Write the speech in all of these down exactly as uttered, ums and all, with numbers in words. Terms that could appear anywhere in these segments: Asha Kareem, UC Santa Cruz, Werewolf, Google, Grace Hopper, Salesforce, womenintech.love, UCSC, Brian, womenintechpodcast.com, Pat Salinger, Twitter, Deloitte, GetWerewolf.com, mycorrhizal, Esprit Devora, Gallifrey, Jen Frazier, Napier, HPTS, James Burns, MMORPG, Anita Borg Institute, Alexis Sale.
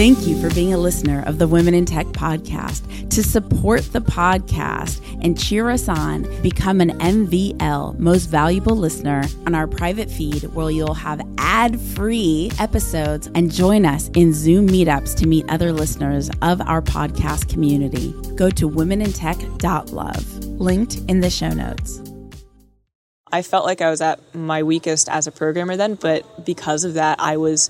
Thank you for being a listener of the Women in Tech podcast. To support the podcast and cheer us on, become an M V L, Most Valuable Listener, on our private feed where you'll have ad-free episodes and join us in Zoom meetups to meet other listeners of our podcast community. Go to women in tech dot love, linked in the show notes. I felt like I was at my weakest as a programmer then, but because of that, I was,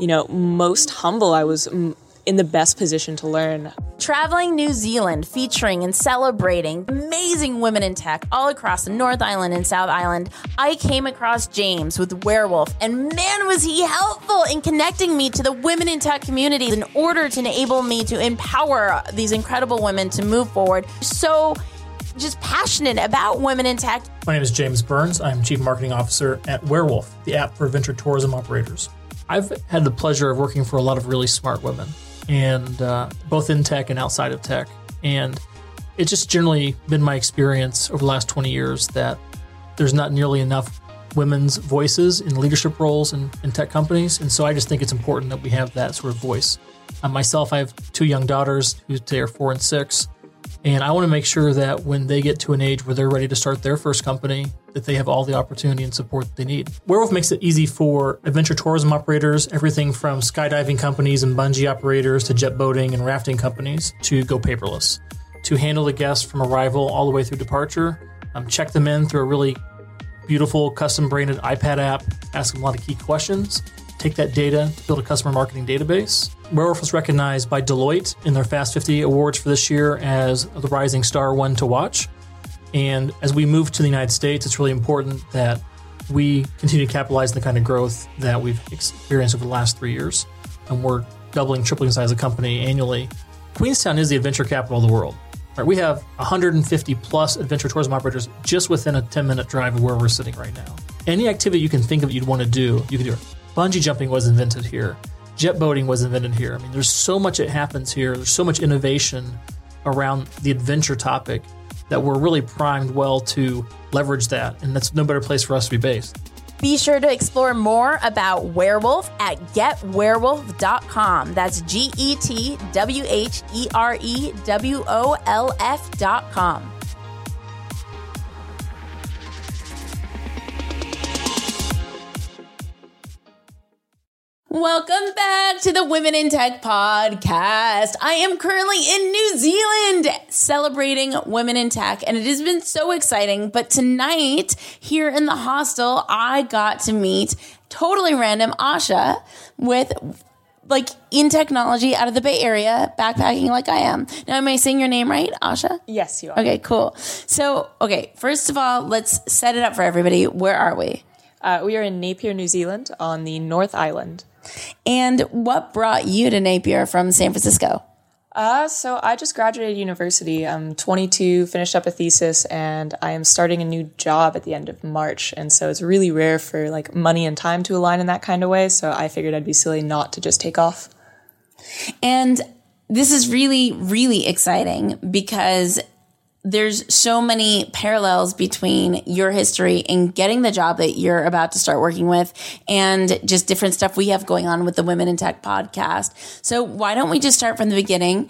you know, most humble. I was in the best position to learn. Traveling New Zealand, featuring and celebrating amazing women in tech all across the North Island and South Island, I came across James with Werewolf, and man, was he helpful in connecting me to the women in tech community in order to enable me to empower these incredible women to move forward. So just passionate about women in tech. My name is James Burns. I'm Chief Marketing Officer at Werewolf, the app for venture tourism operators. I've had the pleasure of working for a lot of really smart women, and uh, both in tech and outside of tech. And it's just generally been my experience over the last twenty years that there's not nearly enough women's voices in leadership roles in, in tech companies. And so I just think it's important that we have that sort of voice. Uh, myself, I have two young daughters who today are four and six. And I want to make sure that when they get to an age where they're ready to start their first company, that they have all the opportunity and support that they need. Werewolf makes it easy for adventure tourism operators, everything from skydiving companies and bungee operators to jet boating and rafting companies, to go paperless, to handle the guests from arrival all the way through departure, um, check them in through a really beautiful custom-branded iPad app, ask them a lot of key questions, take that data to build a customer marketing database. Werewolf was recognized by Deloitte in their Fast fifty awards for this year as the rising star one to watch. And as we move to the United States, it's really important that we continue to capitalize on the kind of growth that we've experienced over the last three years. And we're doubling, tripling the size of the company annually. Queenstown is the adventure capital of the world. Right, we have one hundred fifty plus adventure tourism operators just within a ten minute drive of where we're sitting right now. Any activity you can think of you'd want to do, you can do it. Bungee jumping was invented here. Jet boating was invented here. I mean, there's so much that happens here. There's so much innovation around the adventure topic that we're really primed well to leverage that. And that's no better place for us to be based. Be sure to explore more about Werewolf at get werewolf dot com. That's G E T W H E R E W O L F dot com. Welcome back to the Women in Tech podcast. I am currently in New Zealand celebrating Women in Tech, and it has been so exciting. But tonight, here in the hostel, I got to meet totally random Asha with, like, in technology out of the Bay Area, backpacking like I am. Now, am I saying your name right, Asha? Yes, you are. Okay, cool. So, okay, first of all, let's set it up for everybody. Where are we? Uh, we are in Napier, New Zealand, on the North Island. And what brought you to Napier from San Francisco? Uh, so I just graduated university. I'm twenty-two, finished up a thesis, and I am starting a new job at the end of March. And so it's really rare for, like, money and time to align in that kind of way. So I figured I'd be silly not to just take off. And this is really, really exciting because there's so many parallels between your history and getting the job that you're about to start working with and just different stuff we have going on with the Women in Tech podcast. So why don't we just start from the beginning?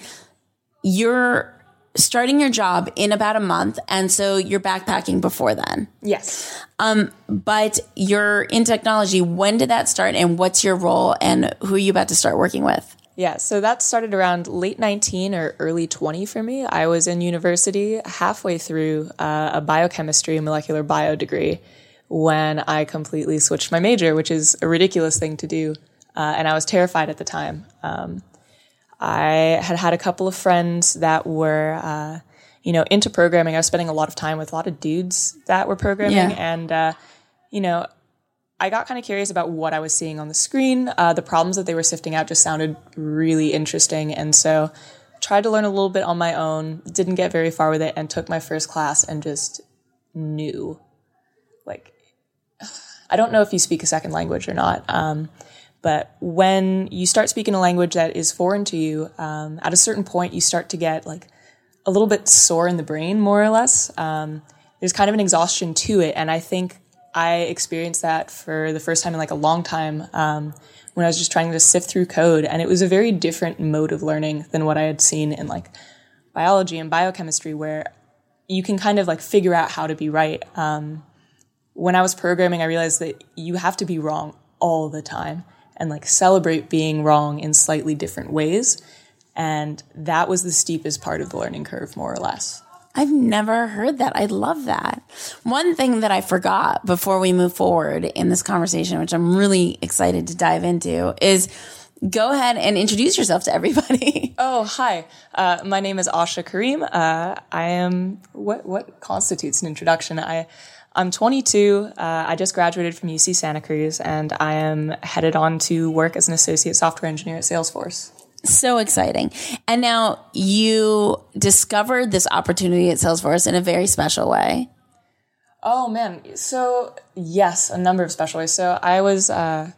You're starting your job in about a month, and so you're backpacking before then. Yes. Um, but you're in technology. When did that start, and what's your role, and who are you about to start working with? Yeah, so that started around late nineteen or early twenty for me. I was in university halfway through uh, a biochemistry and molecular bio degree when I completely switched my major, which is a ridiculous thing to do. Uh, and I was terrified at the time. Um, I had had a couple of friends that were, uh, you know, into programming. I was spending a lot of time with a lot of dudes that were programming. Yeah. And, uh, you know, I got kind of curious about what I was seeing on the screen. Uh, the problems that they were sifting out just sounded really interesting. And so tried to learn a little bit on my own, didn't get very far with it, and took my first class and just knew. Like, I don't know if you speak a second language or not, um, but when you start speaking a language that is foreign to you, um, at a certain point you start to get, like, a little bit sore in the brain, more or less. Um, there's kind of an exhaustion to it, and I think I experienced that for the first time in like a long time um, when I was just trying to sift through code. And it was a very different mode of learning than what I had seen in like biology and biochemistry, where you can kind of like figure out how to be right. Um, when I was programming, I realized that you have to be wrong all the time and like celebrate being wrong in slightly different ways. And that was the steepest part of the learning curve, more or less. I've never heard that. I love that. One thing that I forgot before we move forward in this conversation, which I'm really excited to dive into, is go ahead and introduce yourself to everybody. Oh, hi. Uh, my name is Asha Kareem. Uh, I am, what, what constitutes an introduction? I, I'm twenty-two. Uh, I just graduated from U C Santa Cruz, and I am headed on to work as an associate software engineer at Salesforce. So exciting. And now you discovered this opportunity at Salesforce in a very special way. Oh, man. So, yes, a number of special ways. So I was uh,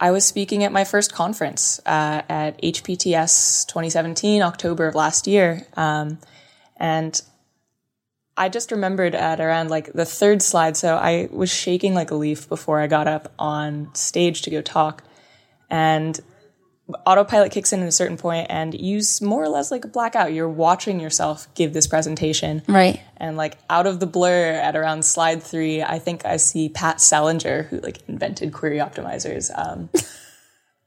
I was speaking at my first conference uh, at H P T S twenty seventeen, October of last year. Um, and I just remembered at around like the third slide. So I was shaking like a leaf before I got up on stage to go talk. And autopilot kicks in at a certain point, and you more or less like a blackout. You're watching yourself give this presentation. Right. And like out of the blur at around slide three, I think I see Pat Salinger, who like invented query optimizers. Um,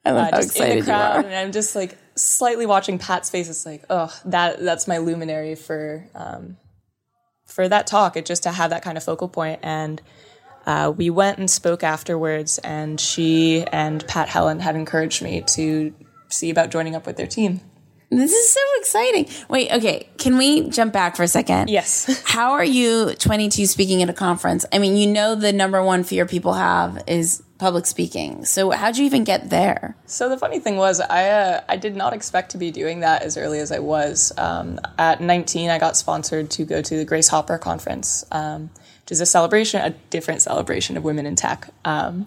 I love uh, how just excited in the crowd, you are. And I'm just like slightly watching Pat's face. It's like, oh, that that's my luminary for, um, for that talk. It just to have that kind of focal point. And Uh, we went and spoke afterwards, and she and Pat Helen had encouraged me to see about joining up with their team. This is so exciting. Wait, okay. Can we jump back for a second? Yes. How are you twenty-two speaking at a conference? I mean, you know the number one fear people have is public speaking. So how'd you even get there? So the funny thing was I uh, I did not expect to be doing that as early as I was. Um, at nineteen, I got sponsored to go to the Grace Hopper conference, um which is a celebration, a different celebration of women in tech. Um,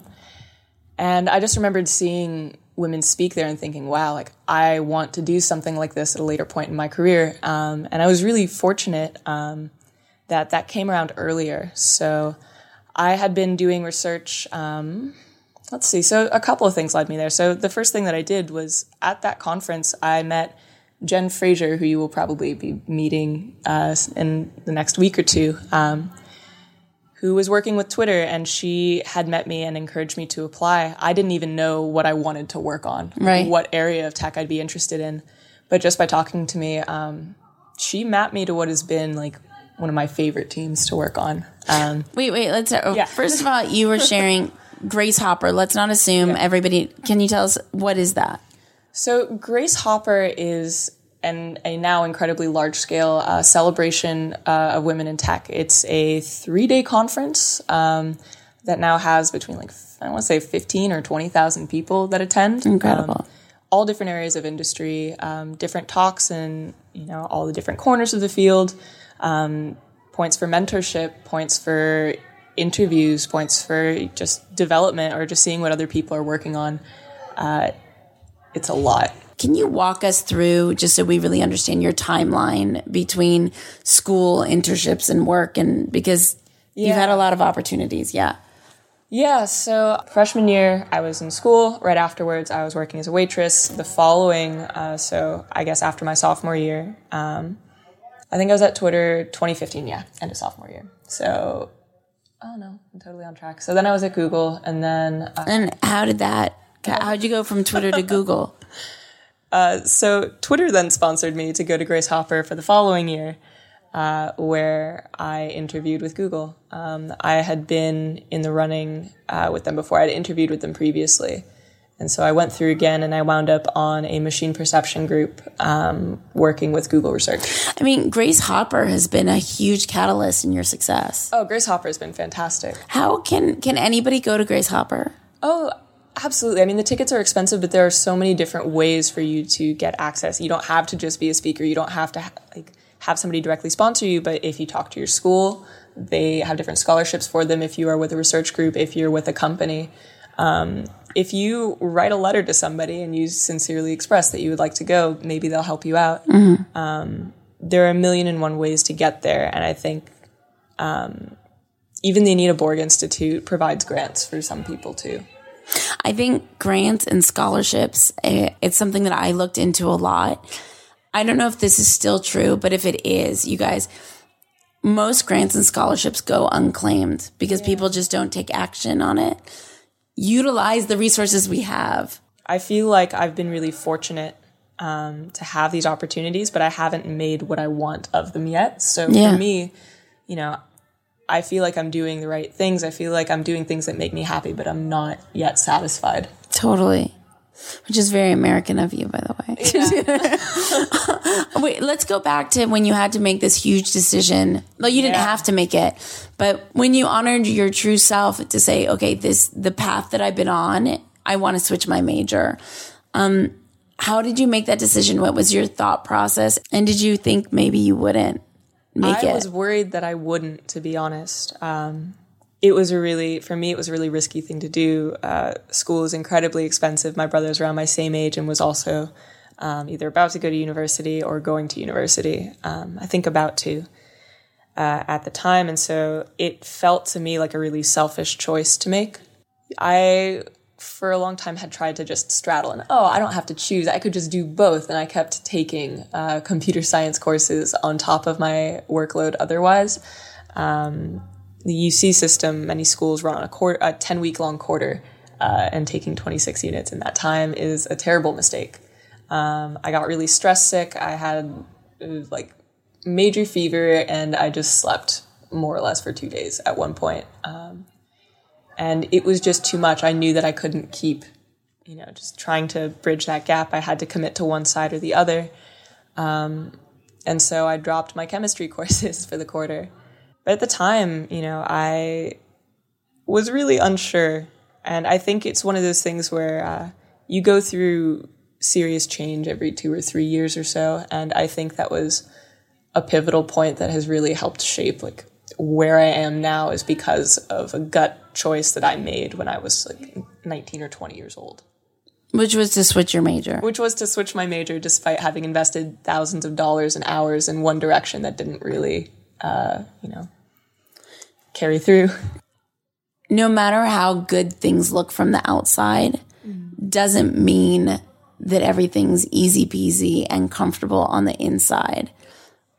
and I just remembered seeing women speak there and thinking, wow, like I want to do something like this at a later point in my career. Um, and I was really fortunate um, that that came around earlier. So I had been doing research. Um, let's see. So a couple of things led me there. So the first thing that I did was at that conference, I met Jen Frazier, who you will probably be meeting uh, in the next week or two. Um, who was working with Twitter, and she had met me and encouraged me to apply. I didn't even know what I wanted to work on, right. What area of tech I'd be interested in. But just by talking to me, um, she mapped me to what has been like one of my favorite teams to work on. Um, wait, wait, let's, oh, yeah. First of all, you were sharing Grace Hopper. Let's not assume yeah. everybody, can you tell us what is that? So Grace Hopper is and a now incredibly large-scale uh, celebration uh, of women in tech. It's a three-day conference um, that now has between, like I want to say, fifteen or twenty thousand people that attend. Incredible. Um, all different areas of industry, um, different talks in, you know, all the different corners of the field, um, points for mentorship, points for interviews, points for just development or just seeing what other people are working on. Uh, it's a lot. Can you walk us through, just so we really understand your timeline between school, internships, and work? And because yeah. you've had a lot of opportunities, yeah. Yeah, so freshman year, I was in school. Right afterwards, I was working as a waitress. The following, uh, so I guess after my sophomore year, um, I think I was at Twitter twenty fifteen, yeah, end of sophomore year. So, oh no, I'm totally on track. So then I was at Google, and then... Uh, and how did that, how'd you go from Twitter to Google? Uh, so Twitter then sponsored me to go to Grace Hopper for the following year, uh, where I interviewed with Google. Um, I had been in the running uh, with them before. I had interviewed with them previously. And so I went through again, and I wound up on a machine perception group um, working with Google Research. I mean, Grace Hopper has been a huge catalyst in your success. Oh, Grace Hopper has been fantastic. How can, can anybody go to Grace Hopper? Oh, absolutely. I mean, the tickets are expensive, but there are so many different ways for you to get access. You don't have to just be a speaker. You don't have to ha- like have somebody directly sponsor you. But if you talk to your school, they have different scholarships for them. If you are with a research group, if you're with a company, um, if you write a letter to somebody and you sincerely express that you would like to go, maybe they'll help you out. Mm-hmm. Um, there are a million and one ways to get there. And I think um, even the Anita Borg Institute provides grants for some people too. I think grants and scholarships, it's something that I looked into a lot. I don't know if this is still true, but if it is, you guys, most grants and scholarships go unclaimed because yeah. people just don't take action on it. Utilize the resources we have. I feel like I've been really fortunate um, to have these opportunities, but I haven't made what I want of them yet. So yeah. for me, you know, I feel like I'm doing the right things. I feel like I'm doing things that make me happy, but I'm not yet satisfied. Totally. Which is very American of you, by the way. Yeah. Wait, let's go back to when you had to make this huge decision. Well, you didn't yeah. have to make it, but when you honored your true self to say, okay, this, the path that I've been on, I want to switch my major. Um, how did you make that decision? What was your thought process? And did you think maybe you wouldn't make I it? I was worried that I wouldn't, to be honest. Um, It was a really, for me, it was a really risky thing to do. Uh, school is incredibly expensive. My brother's around my same age and was also um, either about to go to university or going to university. Um, I think about to uh, at the time. And so it felt to me like a really selfish choice to make. I, for a long time, had tried to just straddle and, oh, I don't have to choose. I could just do both. And I kept taking uh, computer science courses on top of my workload otherwise. Um The U C system, many schools run on a, quarter, a ten-week-long quarter, uh, and taking twenty-six units in that time is a terrible mistake. Um, I got really stress sick. I had like major fever, and I just slept more or less for two days at one point. Um, and it was just too much. I knew that I couldn't keep, you know, just trying to bridge that gap. I had to commit to one side or the other. Um, and so I dropped my chemistry courses for the quarter. But at the time, you know, I was really unsure. And I think it's one of those things where uh, you go through serious change every two or three years or so. And I think that was a pivotal point that has really helped shape, like, where I am now is because of a gut choice that I made when I was, like, nineteen or twenty years old. Which was to switch your major. Which was to switch my major despite having invested thousands of dollars and hours in one direction that didn't really... Uh, you know, carry through. No matter how good things look from the outside, mm-hmm. doesn't mean that everything's easy peasy and comfortable on the inside.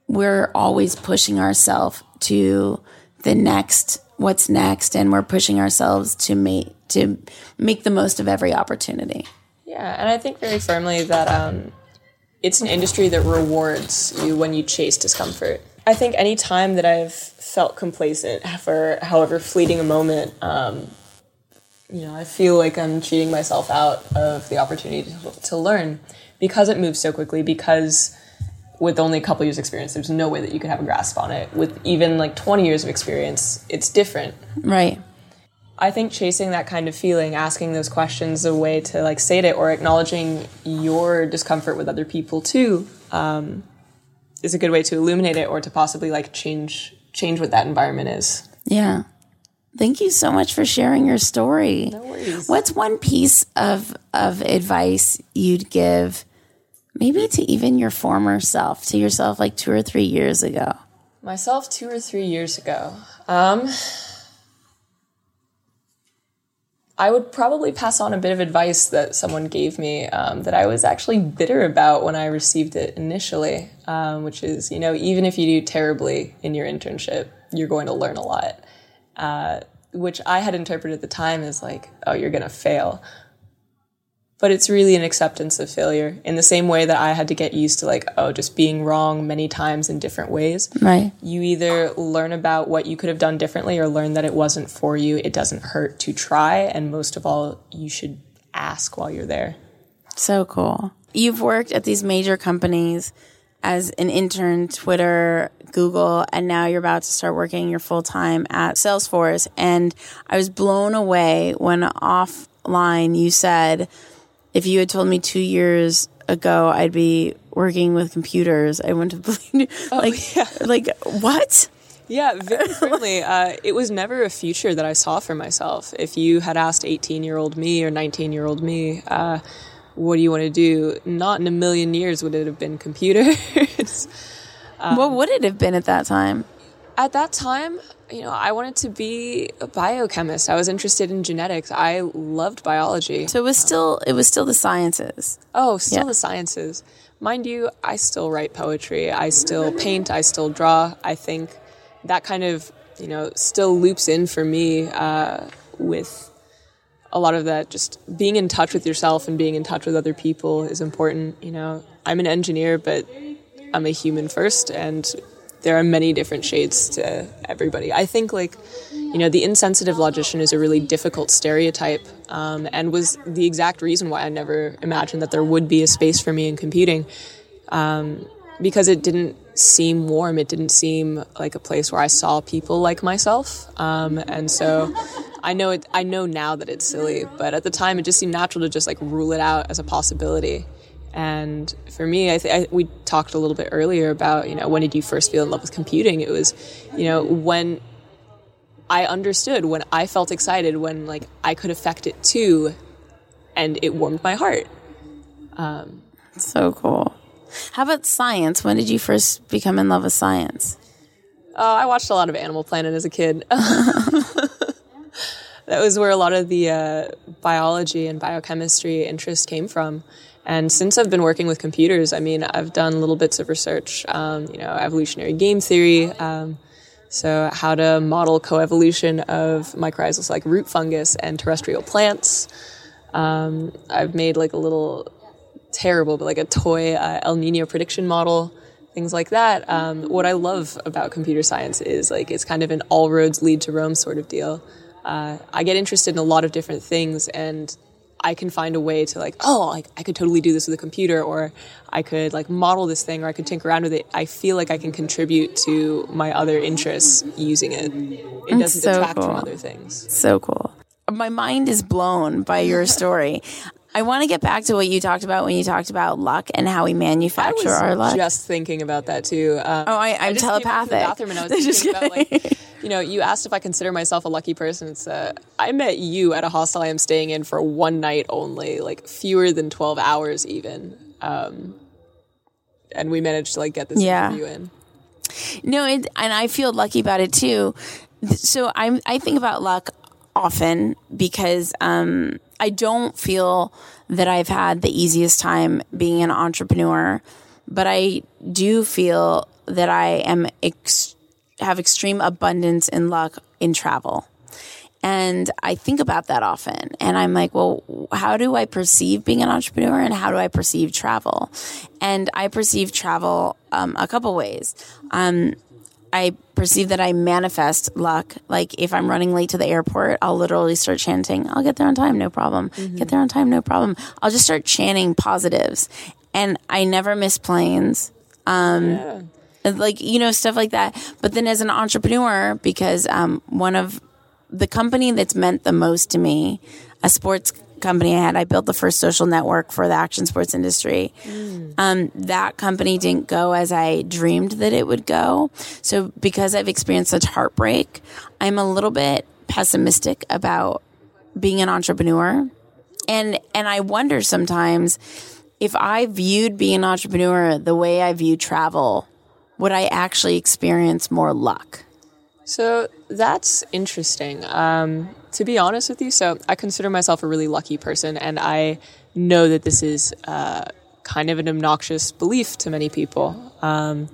We're always pushing ourselves to the next, what's next, and we're pushing ourselves to make to make the most of every opportunity. Yeah, and I think very firmly that um, it's an industry that rewards you when you chase discomfort. I think any time that I've felt complacent for however fleeting a moment, um, you know, I feel like I'm cheating myself out of the opportunity to, to learn because it moves so quickly, because with only a couple years experience, there's no way that you can have a grasp on it. With even like twenty years of experience, it's different. Right. I think chasing that kind of feeling, asking those questions, a way to like say it or acknowledging your discomfort with other people too, um, is a good way to illuminate it or to possibly like change change what that environment is. Yeah. Thank you so much for sharing your story. No worries. What's one piece of of advice you'd give maybe to even your former self, to yourself like two or three years ago? Myself two or three years ago. Um, I would probably pass on a bit of advice that someone gave me um, that I was actually bitter about when I received it initially, um, which is, you know, even if you do terribly in your internship, you're going to learn a lot, uh, which I had interpreted at the time as like, oh, you're going to fail. But it's really an acceptance of failure in the same way that I had to get used to like, oh, just being wrong many times in different ways. Right. You either learn about what you could have done differently or learn that it wasn't for you. It doesn't hurt to try. And most of all, you should ask while you're there. So cool. You've worked at these major companies as an intern, Twitter, Google, and now you're about to start working your full time at Salesforce. And I was blown away when offline you said, if you had told me two years ago I'd be working with computers, I wouldn't have believed you. Like, oh, yeah. like what? Yeah, very firmly. Uh, it was never a future that I saw for myself. If you had asked eighteen-year-old me or nineteen-year-old me, uh, what do you want to do? Not in a million years would it have been computers. um, what would it have been at that time? At that time, you know, I wanted to be a biochemist. I was interested in genetics. I loved biology. So it was still, it was still the sciences. Oh, still yeah. the sciences. Mind you, I still write poetry. I still paint. I still draw. I think that kind of, you know, still loops in for me uh, with a lot of that. Just being in touch with yourself and being in touch with other people is important. You know, I'm an engineer, but I'm a human first, and there are many different shades to everybody. I think, like, you know, the insensitive logician is a really difficult stereotype, um, and was the exact reason why I never imagined that there would be a space for me in computing, um, because it didn't seem warm. It didn't seem like a place where I saw people like myself. Um, and so I know it, I know now that it's silly, but at the time it just seemed natural to just, like, rule it out as a possibility. And for me, I, th- I we talked a little bit earlier about, you know, when did you first feel in love with computing? It was, you know, when I understood, when I felt excited, when, like, I could affect it too, and it warmed my heart. Um, so cool. How about science? When did you first become in love with science? Oh, I watched a lot of Animal Planet as a kid. That was where a lot of the uh, biology and biochemistry interest came from. And since I've been working with computers, I mean, I've done little bits of research, um, you know, evolutionary game theory, um, so how to model coevolution of mycorrhizal, like, root fungus and terrestrial plants. Um, I've made, like, a little terrible, but, like, a toy uh, El Nino prediction model, things like that. Um, what I love about computer science is, like, it's kind of an all roads lead to Rome sort of deal. Uh, I get interested in a lot of different things, and I can find a way to, like, oh, like, I could totally do this with a computer, or I could, like, model this thing, or I could tinker around with it. I feel like I can contribute to my other interests using it. It That's doesn't so detract cool. from other things. So cool. My mind is blown by your story. I want to get back to what you talked about when you talked about luck and how we manufacture our luck. I was our just luck. thinking about that, too. Um, oh, I, I'm I just telepathic. I bathroom and I was thinking just about, like, you know, you asked if I consider myself a lucky person. It's, uh, I met you at a hostel I am staying in for one night only, like, fewer than twelve hours even. Um, and we managed to, like, get this yeah. interview in. No, it, and I feel lucky about it, too. So I'm, I think about luck often because... Um, I don't feel that I've had the easiest time being an entrepreneur, but I do feel that I am ex- have extreme abundance in luck in travel. And I think about that often. And I'm like, well, how do I perceive being an entrepreneur, and how do I perceive travel? And I perceive travel um, a couple ways. Um, I perceive that I manifest luck. Like, if I'm running late to the airport, I'll literally start chanting, I'll get there on time, no problem. Mm-hmm. Get there on time, no problem. I'll just start chanting positives. And I never miss planes. Um, yeah. Like, you know, stuff like that. But then as an entrepreneur, because um, one of the company that's meant the most to me, a sports company I had, I built the first social network for the action sports industry. Mm. Um, that company didn't go as I dreamed that it would go. So because I've experienced such heartbreak, I'm a little bit pessimistic about being an entrepreneur. And, and I wonder sometimes if I viewed being an entrepreneur the way I view travel, would I actually experience more luck? So that's interesting. Um, to be honest with you, so I consider myself a really lucky person, and I know that this is uh, kind of an obnoxious belief to many people. Um,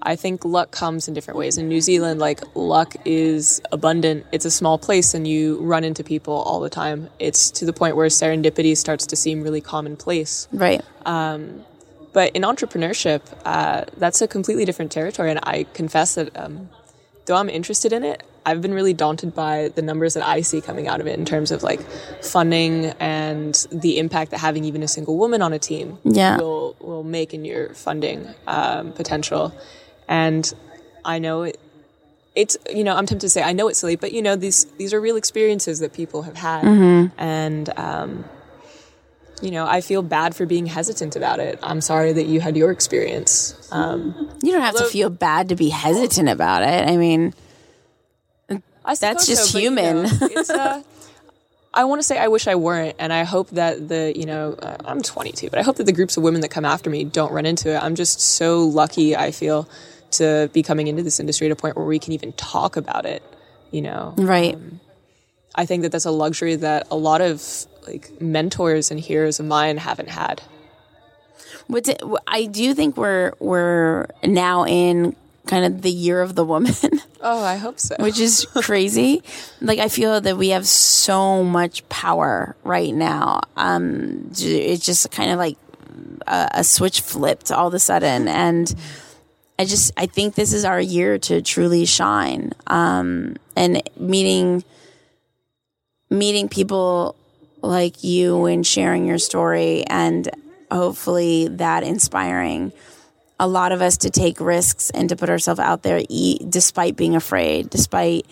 I think luck comes in different ways. In New Zealand, like, luck is abundant. It's a small place, and you run into people all the time. It's to the point where serendipity starts to seem really commonplace. Right. Um, but in entrepreneurship, uh, that's a completely different territory, and I confess that... Um, Though I'm interested in it, I've been really daunted by the numbers that I see coming out of it in terms of, like, funding and the impact that having even a single woman on a team yeah. will will make in your funding um, potential. And I know it, it's, you know, I'm tempted to say I know it's silly, but, you know, these these are real experiences that people have had. Mm-hmm. And, um, you know, I feel bad for being hesitant about it. I'm sorry that you had your experience. Um, you don't have although, to feel bad to be hesitant about it. I mean, I that's just so, human. But, you know, it's, uh, I want to say I wish I weren't, and I hope that the, you know, uh, I'm twenty-two, but I hope that the groups of women that come after me don't run into it. I'm just so lucky, I feel, to be coming into this industry at a point where we can even talk about it. you know? Right. Um, I think that that's a luxury that a lot of like mentors and heroes of mine haven't had. What's it, I do think we're we're now in kind of the year of the woman. Oh, I hope so. Which is crazy. Like, I feel that we have so much power right now. Um, it's just kind of like a, a switch flipped all of a sudden. And I just, I think this is our year to truly shine. Um, and meeting, meeting people like you and sharing your story, and hopefully that inspiring a lot of us to take risks and to put ourselves out there, e- despite being afraid, despite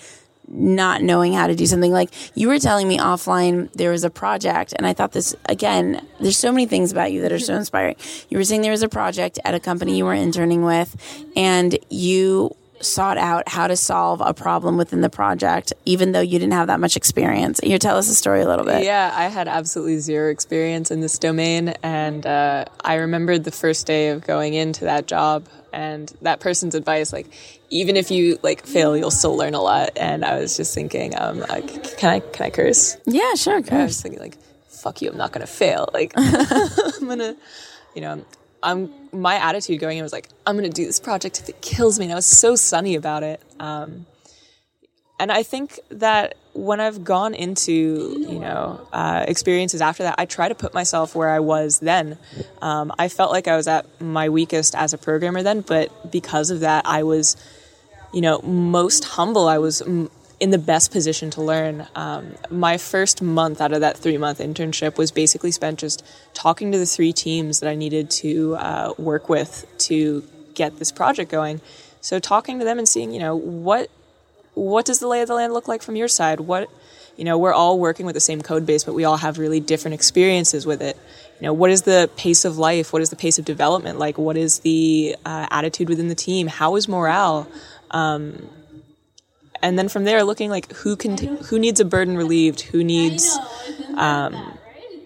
not knowing how to do something. Like, you were telling me offline, there was a project, and I thought this, again, there's so many things about you that are so inspiring. You were saying there was a project at a company you were interning with, and you sought out how to solve a problem within the project, even though you didn't have that much experience. You tell us the story a little bit. Yeah, I had absolutely zero experience in this domain. And uh, I remembered the first day of going into that job and that person's advice, like, even if you like fail, you'll still learn a lot. And I was just thinking, um, like, can I, can I curse? Yeah, sure. Curse. I was thinking like, fuck you, I'm not going to fail. Like, I'm going to, you know, I'm, my attitude going in was like, I'm going to do this project if it kills me. And I was so sunny about it. Um, and I think that when I've gone into, you know, uh, experiences after that, I try to put myself where I was then. Um, I felt like I was at my weakest as a programmer then, but because of that, I was, you know, most humble. I was m- in the best position to learn. Um, my first month out of that three-month internship was basically spent just talking to the three teams that I needed to uh, work with to get this project going. So talking to them and seeing, you know, what what does the lay of the land look like from your side? What, you know, we're all working with the same code base, but we all have really different experiences with it. You know, what is the pace of life? What is the pace of development like? What is the uh, attitude within the team? How is morale? Um And then from there, looking like who can, t- who needs a burden relieved, who needs, um,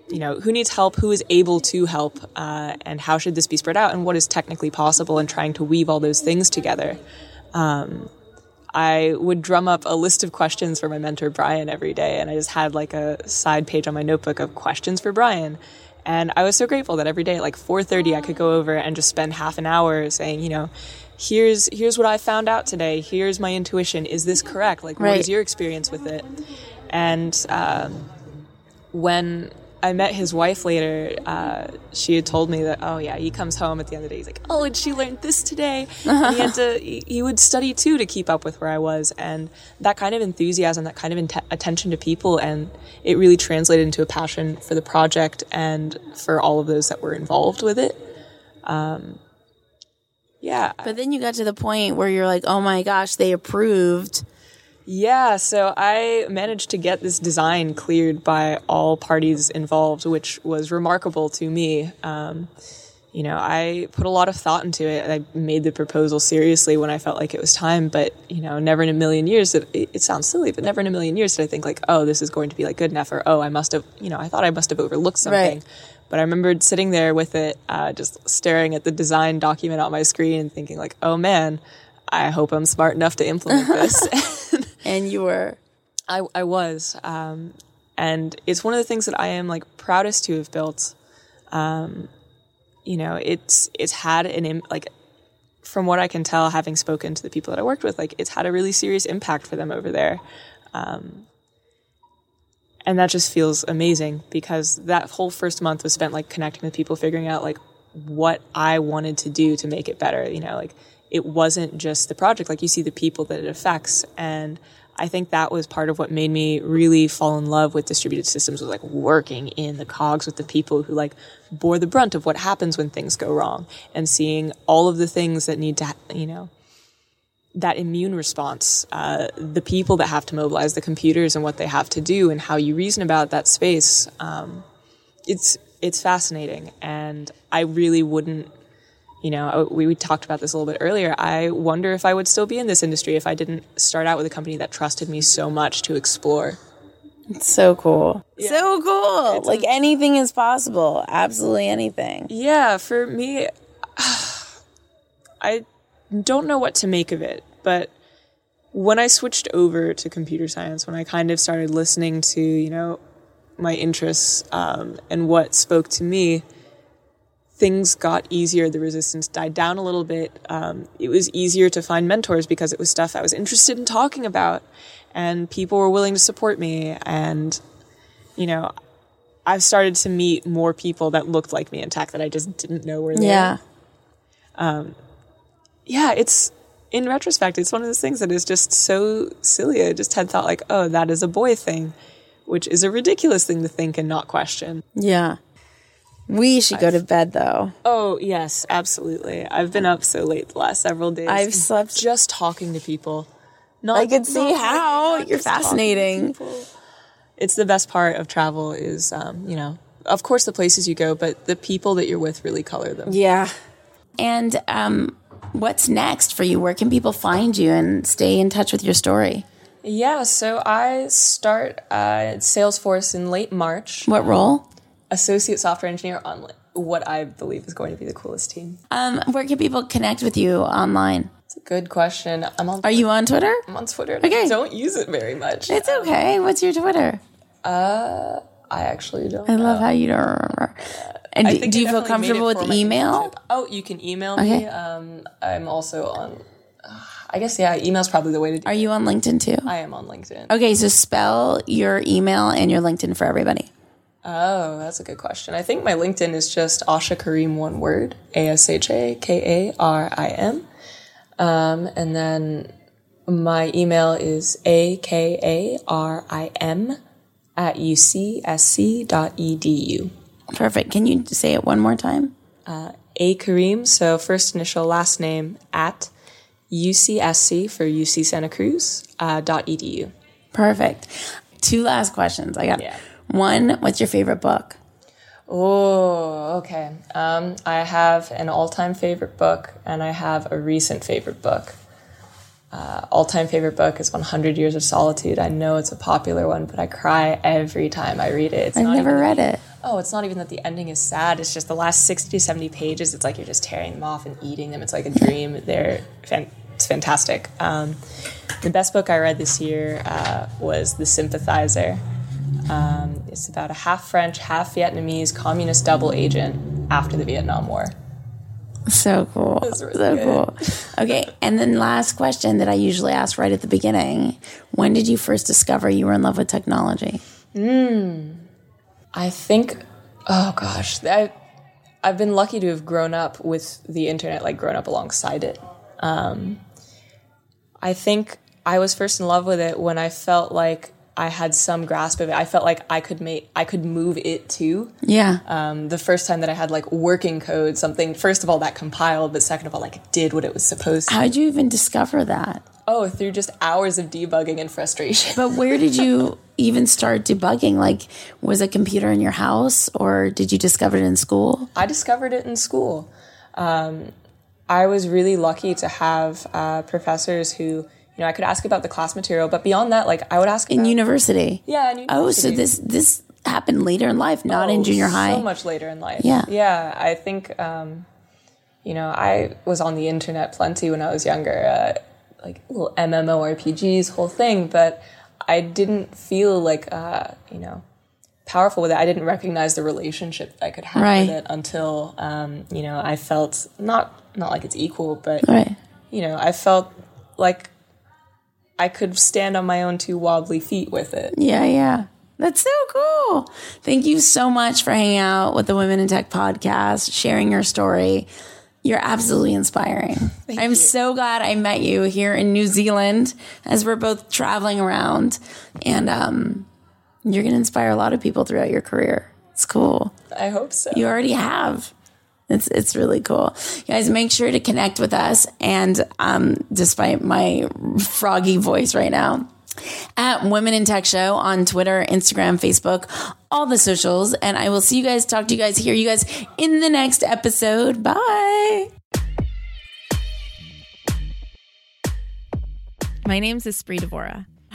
you know, who needs help, who is able to help, uh, and how should this be spread out, and what is technically possible, and trying to weave all those things together. Um, I would drum up a list of questions for my mentor Brian every day, and I just had like a side page on my notebook of questions for Brian. And I was so grateful that every day at like four thirty, I could go over and just spend half an hour saying, you know, here's here's what I found out today. Here's my intuition. Is this correct? Like, right. What is your experience with it? And um, when I met his wife later, uh, she had told me that, oh, yeah, he comes home at the end of the day. He's like, oh, and she learned this today. And he had to, he, he would study, too, to keep up with where I was. And that kind of enthusiasm, that kind of in- attention to people, and it really translated into a passion for the project and for all of those that were involved with it. Um, yeah. But then you got to the point where you're like, oh, my gosh, they approved. Yeah, so I managed to get this design cleared by all parties involved, which was remarkable to me. Um, you know, I put a lot of thought into it. I made the proposal seriously when I felt like it was time, but, you know, never in a million years, did, it, it sounds silly, but never in a million years did I think like, oh, this is going to be like good enough, or, oh, I must have, you know, I thought I must have overlooked something. Right. But I remembered sitting there with it, uh, just staring at the design document on my screen and thinking like, oh, man, I hope I'm smart enough to implement this. And you were? I, I was. Um, and it's one of the things that I am, like, proudest to have built. Um, you know, it's it's had an, like, from what I can tell, having spoken to the people that I worked with, like, it's had a really serious impact for them over there. Um, and that just feels amazing, because that whole first month was spent, like, connecting with people, figuring out, like, what I wanted to do to make it better, you know, like, it wasn't just the project. Like, you see the people that it affects. And I think that was part of what made me really fall in love with distributed systems, was like working in the cogs with the people who like bore the brunt of what happens when things go wrong, and seeing all of the things that need to, you know, that immune response, uh, the people that have to mobilize the computers and what they have to do and how you reason about that space. Um, it's, it's fascinating. And I really wouldn't, You know, we, we talked about this a little bit earlier. I wonder if I would still be in this industry if I didn't start out with a company that trusted me so much to explore. It's so cool. Yeah. So cool. It's like a- anything is possible. Absolutely anything. Yeah, for me, I don't know what to make of it, but when I switched over to computer science, when I kind of started listening to, you know, my interests um, and what spoke to me, things got easier. The resistance died down a little bit. Um, it was easier to find mentors because it was stuff I was interested in talking about, and people were willing to support me. And, you know, I've started to meet more people that looked like me in tech that I just didn't know were there. Yeah. Um, yeah, it's, in retrospect, it's one of those things that is just so silly. I just had thought like, oh, that is a boy thing, which is a ridiculous thing to think and not question. Yeah. We should I've, go to bed, though. Oh, yes, absolutely. I've been up so late the last several days. I've slept. Just talking to people. Not, I could see how. You're fascinating. It's the best part of travel is, um, you know, of course the places you go, but the people that you're with really color them. Yeah. And um, what's next for you? Where can people find you and stay in touch with your story? Yeah, so I start uh, at Salesforce in late March. What role? Associate software engineer on what I believe is going to be the coolest team. Um, where can people connect with you online? It's a good question. I'm on. Are you on Twitter? I'm on Twitter. Okay. I don't use it very much. It's okay. What's your Twitter? Uh, I actually don't. I love know. How you don't remember. And do, do you feel comfortable with email? YouTube. Oh, you can email okay. me. Um, I'm also on. Uh, I guess yeah. Email's probably the way to do. Are it. You on LinkedIn too? I am on LinkedIn. Okay, so spell your email and your LinkedIn for everybody. Oh, that's a good question. I think my LinkedIn is just Asha Kareem, one word, A S H A K A R I M. Um, and then my email is A K A R I M at U C S C dot E D U. Perfect. Can you say it one more time? Uh, A Kareem, so first initial, last name, at U C S C for U C Santa Cruz, uh, dot E D U. Perfect. Two last questions I got. Yeah. One, what's your favorite book? Oh, okay. Um, I have an all-time favorite book, and I have a recent favorite book. Uh, all-time favorite book is one hundred Years of Solitude. I know it's a popular one, but I cry every time I read it. It's I've not never even, read it. Oh, it's not even that the ending is sad. It's just the last sixty to seventy pages. It's like you're just tearing them off and eating them. It's like a dream. They're fan- it's fantastic. Um, the best book I read this year uh, was The Sympathizer. Um, it's about a half French, half Vietnamese communist double agent after the Vietnam War. So cool. That's really so good. Cool. Okay, and then last question that I usually ask right at the beginning. When did you first discover you were in love with technology? Mm, I think, oh gosh, I, I've been lucky to have grown up with the internet, like grown up alongside it. Um, I think I was first in love with it when I felt like I had some grasp of it. I felt like I could make, I could move it too. Yeah. Um, the first time that I had like working code, something, first of all, that compiled, but second of all, like it did what it was supposed to. How'd you even discover that? Oh, through just hours of debugging and frustration. But where did you even start debugging? Like, was a computer in your house or did you discover it in school? I discovered it in school. Um, I was really lucky to have uh, professors who, you know, I could ask about the class material, but beyond that, like, I would ask about... In university? Yeah, in university. Oh, so this this happened later in life, not oh, in junior high? so much later in life. Yeah. Yeah, I think, um, you know, I was on the internet plenty when I was younger, uh, like, little MMORPGs, whole thing, but I didn't feel, like, uh, you know, powerful with it. I didn't recognize the relationship I could have right. with it until, um, you know, I felt, not not like it's equal, but, right. you know, I felt like... I could stand on my own two wobbly feet with it. Yeah, yeah. That's so cool. Thank you so much for hanging out with the Women in Tech podcast, sharing your story. You're absolutely inspiring. Thank I'm you. so glad I met you here in New Zealand as we're both traveling around. And um, you're going to inspire a lot of people throughout your career. It's cool. I hope so. You already have. It's it's really cool. You guys, make sure to connect with us. And um, despite my froggy voice right now, at Women in Tech Show on Twitter, Instagram, Facebook, all the socials. And I will see you guys, talk to you guys, hear you guys in the next episode. Bye. My name's Esprit Devora.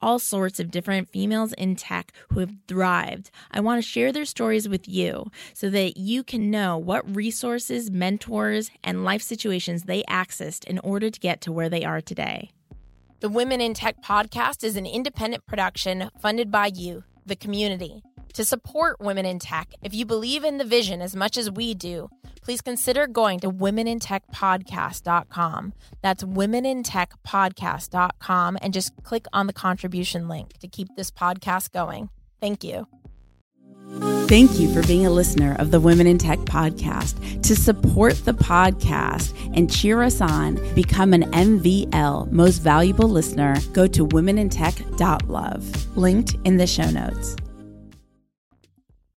all sorts of different females in tech who have thrived. I want to share their stories with you so that you can know what resources, mentors, and life situations they accessed in order to get to where they are today. The Women in Tech podcast is an independent production funded by you, the community. To support Women in Tech, if you believe in the vision as much as we do, please consider going to women in tech podcast dot com. That's women in tech podcast dot com, and just click on the contribution link to keep this podcast going. Thank you. Thank you for being a listener of the Women in Tech podcast. To support the podcast and cheer us on, become an M V L, Most Valuable Listener, go to women in tech dot love, linked in the show notes.